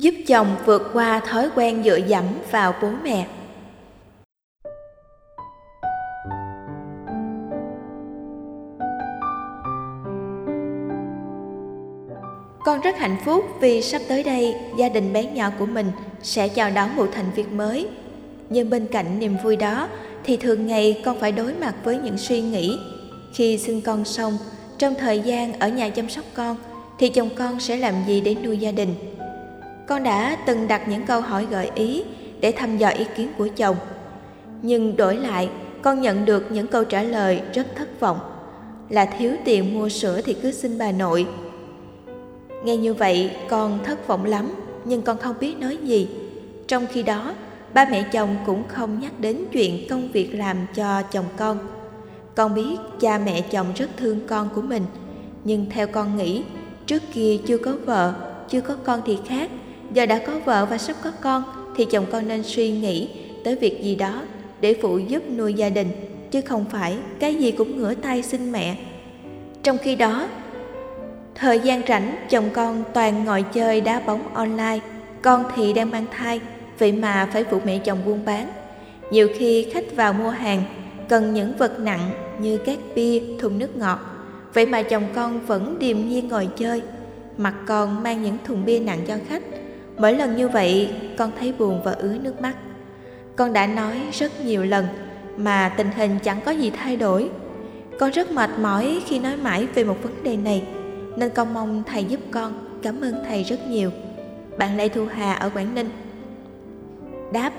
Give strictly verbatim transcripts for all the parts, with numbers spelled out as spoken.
giúp chồng vượt qua thói quen dựa dẫm vào bố mẹ. Con rất hạnh phúc vì sắp tới đây gia đình bé nhỏ của mình sẽ chào đón một thành viên mới. Nhưng bên cạnh niềm vui đó thì thường ngày con phải đối mặt với những suy nghĩ. Khi sinh con xong, trong thời gian ở nhà chăm sóc con thì chồng con sẽ làm gì để nuôi gia đình? Con đã từng đặt những câu hỏi gợi ý để thăm dò ý kiến của chồng. Nhưng đổi lại, con nhận được những câu trả lời rất thất vọng. Là thiếu tiền mua sữa thì cứ xin bà nội. Nghe như vậy, con thất vọng lắm, nhưng con không biết nói gì. Trong khi đó, ba mẹ chồng cũng không nhắc đến chuyện công việc làm cho chồng con. Con biết cha mẹ chồng rất thương con của mình, nhưng theo con nghĩ, trước kia chưa có vợ, chưa có con thì khác, giờ đã có vợ và sắp có con, thì chồng con nên suy nghĩ tới việc gì đó để phụ giúp nuôi gia đình, chứ không phải cái gì cũng ngửa tay xin mẹ. Trong khi đó, thời gian rảnh chồng con toàn ngồi chơi đá bóng online, con thì đang mang thai, vậy mà phải phụ mẹ chồng buôn bán. Nhiều khi khách vào mua hàng cần những vật nặng như các bia, thùng nước ngọt, vậy mà chồng con vẫn điềm nhiên ngồi chơi, mặt con mang những thùng bia nặng cho khách. Mỗi lần như vậy con thấy buồn và ứa nước mắt. Con đã nói rất nhiều lần mà tình hình chẳng có gì thay đổi. Con rất mệt mỏi khi nói mãi về một vấn đề này, nên con mong thầy giúp con. Cảm ơn thầy rất nhiều. Bạn Lê Thu Hà ở Quảng Ninh. Đáp: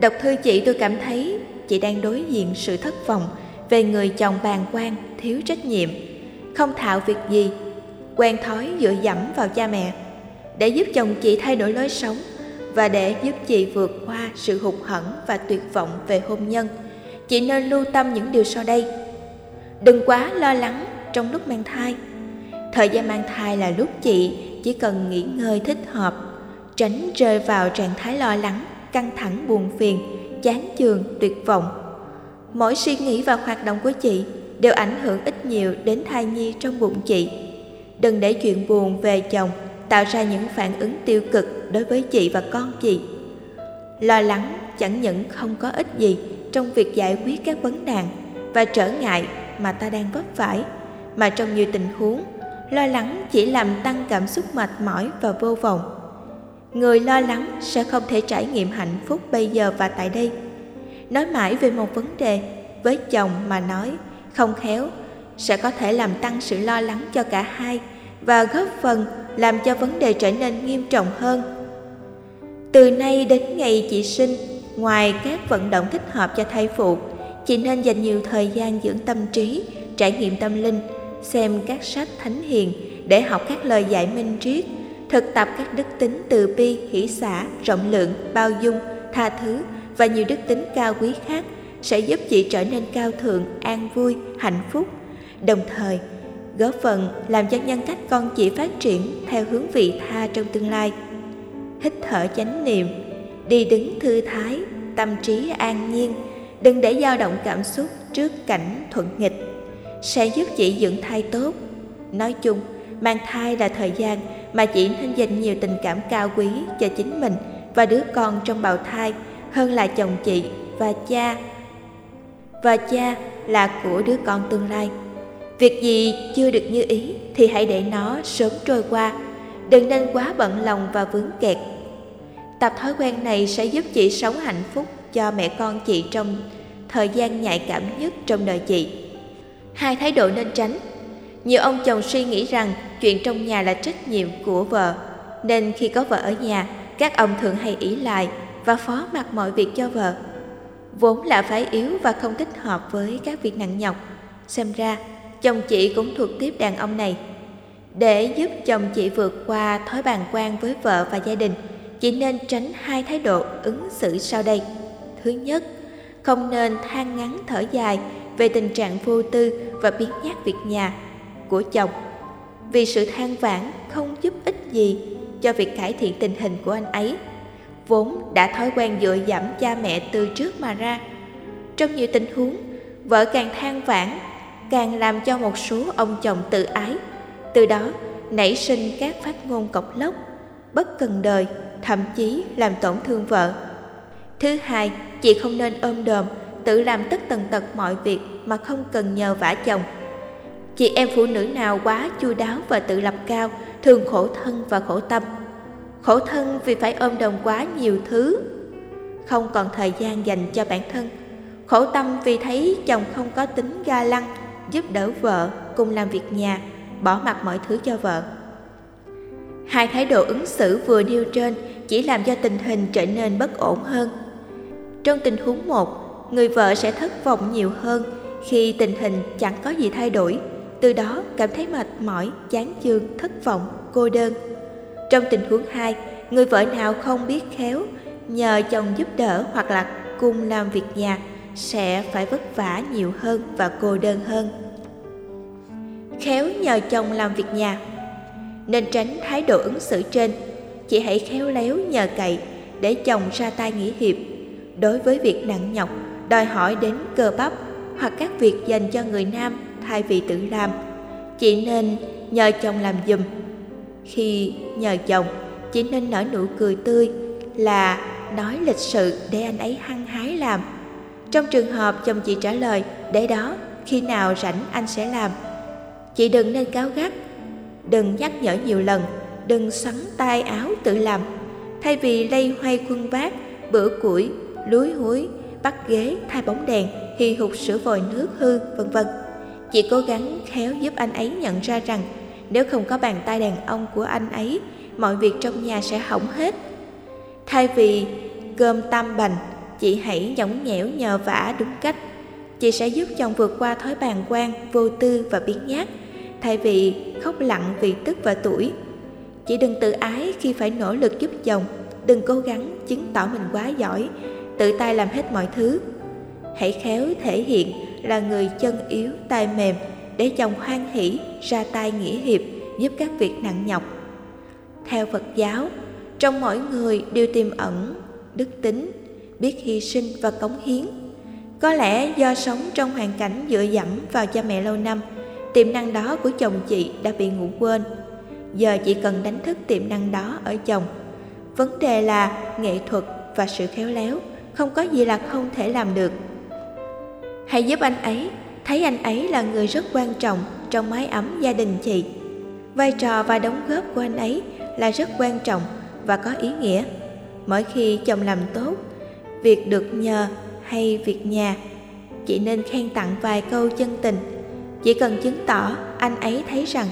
đọc thư chị, tôi cảm thấy chị đang đối diện sự thất vọng về người chồng bàng quan, thiếu trách nhiệm, không thạo việc gì, quen thói dựa dẫm vào cha mẹ. Để giúp chồng chị thay đổi lối sống và để giúp chị vượt qua sự hụt hẫng và tuyệt vọng về hôn nhân, chị nên lưu tâm những điều sau đây. Đừng quá lo lắng trong lúc mang thai. Thời gian mang thai là lúc chị chỉ cần nghỉ ngơi thích hợp, tránh rơi vào trạng thái lo lắng, căng thẳng, buồn phiền, chán chường, tuyệt vọng. Mỗi suy nghĩ và hoạt động của chị đều ảnh hưởng ít nhiều đến thai nhi trong bụng chị. Đừng để chuyện buồn về chồng tạo ra những phản ứng tiêu cực đối với chị và con chị. Lo lắng chẳng những không có ích gì trong việc giải quyết các vấn nạn và trở ngại mà ta đang vấp phải, mà trong nhiều tình huống, lo lắng chỉ làm tăng cảm xúc mệt mỏi và vô vọng. Người lo lắng sẽ không thể trải nghiệm hạnh phúc bây giờ và tại đây. Nói mãi về một vấn đề với chồng mà nói không khéo sẽ có thể làm tăng sự lo lắng cho cả hai và góp phần làm cho vấn đề trở nên nghiêm trọng hơn. Từ nay đến ngày chị sinh, ngoài các vận động thích hợp cho thai phụ, chị nên dành nhiều thời gian dưỡng tâm trí, trải nghiệm tâm linh, xem các sách thánh hiền để học các lời dạy minh triết, thực tập các đức tính từ bi, hỷ xả, rộng lượng, bao dung, tha thứ và nhiều đức tính cao quý khác sẽ giúp chị trở nên cao thượng, an vui, hạnh phúc, đồng thời góp phần làm cho nhân cách con chị phát triển theo hướng vị tha trong tương lai. Hít thở chánh niệm, đi đứng thư thái, tâm trí an nhiên, đừng để dao động cảm xúc trước cảnh thuận nghịch, sẽ giúp chị dưỡng thai tốt. Nói chung, mang thai là thời gian mà chị nên dành nhiều tình cảm cao quý cho chính mình và đứa con trong bào thai hơn là chồng chị và cha. Và cha là của đứa con tương lai. Việc gì chưa được như ý thì hãy để nó sớm trôi qua, đừng nên quá bận lòng và vướng kẹt. Tập thói quen này sẽ giúp chị sống hạnh phúc cho mẹ con chị trong thời gian nhạy cảm nhất trong đời chị. Hai thái độ nên tránh. Nhiều ông chồng suy nghĩ rằng chuyện trong nhà là trách nhiệm của vợ, nên khi có vợ ở nhà, các ông thường hay ỷ lại và phó mặc mọi việc cho vợ, vốn là phái yếu và không thích hợp với các việc nặng nhọc. Xem ra chồng chị cũng thuộc tiếp đàn ông này. Để giúp chồng chị vượt qua thói bàng quan với vợ và gia đình, chị nên tránh hai thái độ ứng xử sau đây. Thứ nhất, không nên than ngắn thở dài về tình trạng vô tư và biếng nhác việc nhà của chồng, vì sự than vãn không giúp ích gì cho việc cải thiện tình hình của anh ấy, vốn đã thói quen dựa dẫm cha mẹ từ trước mà ra. Trong nhiều tình huống, vợ càng than vãn càng làm cho một số ông chồng tự ái, từ đó nảy sinh các phát ngôn cộc lốc, bất cần đời, thậm chí làm tổn thương vợ. Thứ hai, chị không nên ôm đồm, tự làm tất tần tật mọi việc mà không cần nhờ vả chồng. Chị em phụ nữ nào quá chu đáo và tự lập cao thường khổ thân và khổ tâm. Khổ thân vì phải ôm đồm quá nhiều thứ, không còn thời gian dành cho bản thân. Khổ tâm vì thấy chồng không có tính ga lăng, giúp đỡ vợ, cùng làm việc nhà, bỏ mặc mọi thứ cho vợ. Hai thái độ ứng xử vừa nêu trên chỉ làm cho tình hình trở nên bất ổn hơn. Trong tình huống một, người vợ sẽ thất vọng nhiều hơn khi tình hình chẳng có gì thay đổi, từ đó cảm thấy mệt mỏi, chán chường, thất vọng, cô đơn. Trong tình huống hai, người vợ nào không biết khéo, nhờ chồng giúp đỡ hoặc là cùng làm việc nhà sẽ phải vất vả nhiều hơn và cô đơn hơn. Khéo nhờ chồng làm việc nhà. Nên tránh thái độ ứng xử trên, chị hãy khéo léo nhờ cậy để chồng ra tay nghỉ hiệp. Đối với việc nặng nhọc, đòi hỏi đến cơ bắp hoặc các việc dành cho người nam thay vì tự làm, chị nên nhờ chồng làm giùm. Khi nhờ chồng, chị nên nở nụ cười tươi, là nói lịch sự để anh ấy hăng hái làm. Trong trường hợp chồng chị trả lời để đó, khi nào rảnh anh sẽ làm, chị đừng nên cáu gắt, đừng nhắc nhở nhiều lần, đừng xoắn tay áo tự làm. Thay vì lây hoay khuân vác, bữa củi, lúi húi, bắt ghế, thay bóng đèn, hì hục sửa vòi nước hư, vân vân, chị cố gắng khéo giúp anh ấy nhận ra rằng nếu không có bàn tay đàn ông của anh ấy, mọi việc trong nhà sẽ hỏng hết. Thay vì cơm tam bành, chị hãy nhõng nhẽo nhờ vả đúng cách. Chị sẽ giúp chồng vượt qua thói bàng quan, vô tư và biếng nhác, thay vì khóc lặng vì tức và tuổi. Chị đừng tự ái khi phải nỗ lực giúp chồng, đừng cố gắng chứng tỏ mình quá giỏi, tự tay làm hết mọi thứ. Hãy khéo thể hiện là người chân yếu, tay mềm, để chồng hoan hỷ ra tay nghĩa hiệp, giúp các việc nặng nhọc. Theo Phật giáo, trong mỗi người đều tiềm ẩn đức tính, biết hy sinh và cống hiến. Có lẽ do sống trong hoàn cảnh dựa dẫm vào cha mẹ lâu năm, tiềm năng đó của chồng chị đã bị ngủ quên. Giờ chị cần đánh thức tiềm năng đó ở chồng. Vấn đề là nghệ thuật và sự khéo léo, không có gì là không thể làm được. Hãy giúp anh ấy, thấy anh ấy là người rất quan trọng trong mái ấm gia đình chị. Vai trò và đóng góp của anh ấy là rất quan trọng và có ý nghĩa. Mỗi khi chồng làm tốt việc được nhờ hay việc nhà, chị nên khen tặng vài câu chân tình. Chỉ cần chứng tỏ anh ấy thấy rằng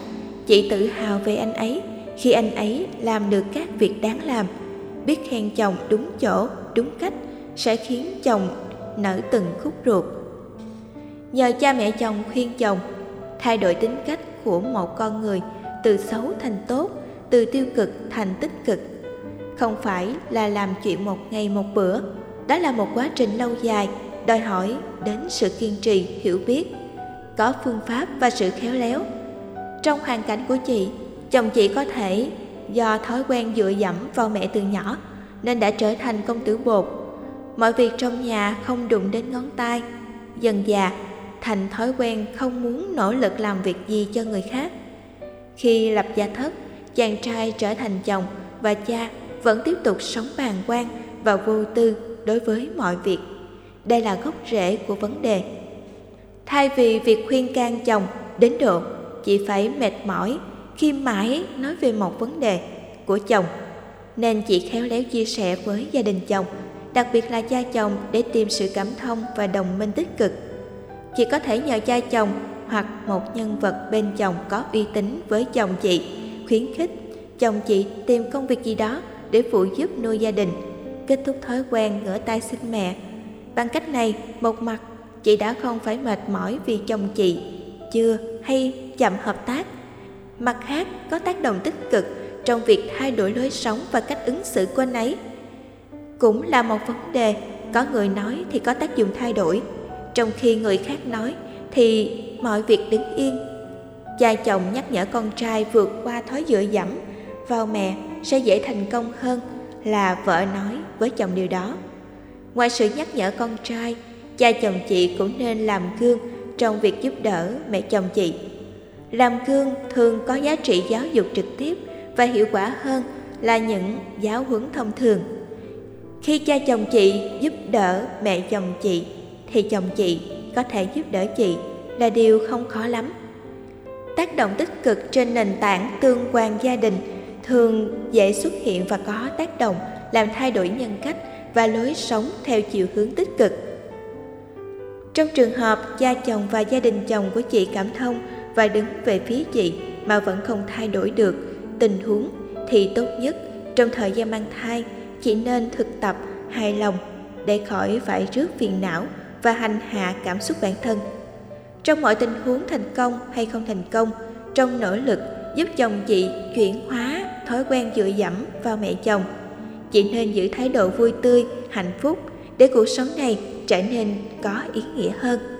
chị tự hào về anh ấy khi anh ấy làm được các việc đáng làm. Biết khen chồng đúng chỗ, đúng cách sẽ khiến chồng nở từng khúc ruột. Nhờ cha mẹ chồng khuyên chồng, thay đổi tính cách của một con người từ xấu thành tốt, từ tiêu cực thành tích cực. Không phải là làm chuyện một ngày một bữa, đó là một quá trình lâu dài, đòi hỏi đến sự kiên trì, hiểu biết, có phương pháp và sự khéo léo. Trong hoàn cảnh của chị, chồng chị có thể do thói quen dựa dẫm vào mẹ từ nhỏ nên đã trở thành công tử bột. Mọi việc trong nhà không đụng đến ngón tay, dần dà thành thói quen không muốn nỗ lực làm việc gì cho người khác. Khi lập gia thất, chàng trai trở thành chồng và cha vẫn tiếp tục sống bàng quan và vô tư đối với mọi việc. Đây là gốc rễ của vấn đề. Thay vì việc khuyên can chồng đến độ chị phải mệt mỏi khi mãi nói về một vấn đề của chồng, nên chị khéo léo chia sẻ với gia đình chồng, đặc biệt là cha chồng, để tìm sự cảm thông và đồng minh tích cực. Chị có thể nhờ cha chồng hoặc một nhân vật bên chồng có uy tín với chồng chị, khuyến khích chồng chị tìm công việc gì đó để phụ giúp nuôi gia đình, kết thúc thói quen ngửa tay xin mẹ. Bằng cách này, một mặt chị đã không phải mệt mỏi vì chồng chị chưa hay chậm hợp tác, mặt khác có tác động tích cực trong việc thay đổi lối sống và cách ứng xử của anh ấy. Cũng là một vấn đề, có người nói thì có tác dụng thay đổi, trong khi người khác nói thì mọi việc đứng yên. Cha chồng nhắc nhở con trai vượt qua thói dựa dẫm vào mẹ sẽ dễ thành công hơn là vợ nói với chồng điều đó. Ngoài sự nhắc nhở con trai, cha chồng chị cũng nên làm gương trong việc giúp đỡ mẹ chồng chị. Làm gương thường có giá trị giáo dục trực tiếp và hiệu quả hơn là những giáo huấn thông thường. Khi cha chồng chị giúp đỡ mẹ chồng chị, thì chồng chị có thể giúp đỡ chị là điều không khó lắm. Tác động tích cực trên nền tảng tương quan gia đình thường dễ xuất hiện và có tác động làm thay đổi nhân cách và lối sống theo chiều hướng tích cực. Trong trường hợp cha chồng và gia đình chồng của chị cảm thông và đứng về phía chị mà vẫn không thay đổi được tình huống, thì tốt nhất trong thời gian mang thai chị nên thực tập hài lòng để khỏi phải rước phiền não và hành hạ cảm xúc bản thân. Trong mọi tình huống, thành công hay không thành công, trong nỗ lực giúp chồng chị chuyển hóa thói quen dựa dẫm vào mẹ chồng, chị nên giữ thái độ vui tươi, hạnh phúc để cuộc sống này trở nên có ý nghĩa hơn.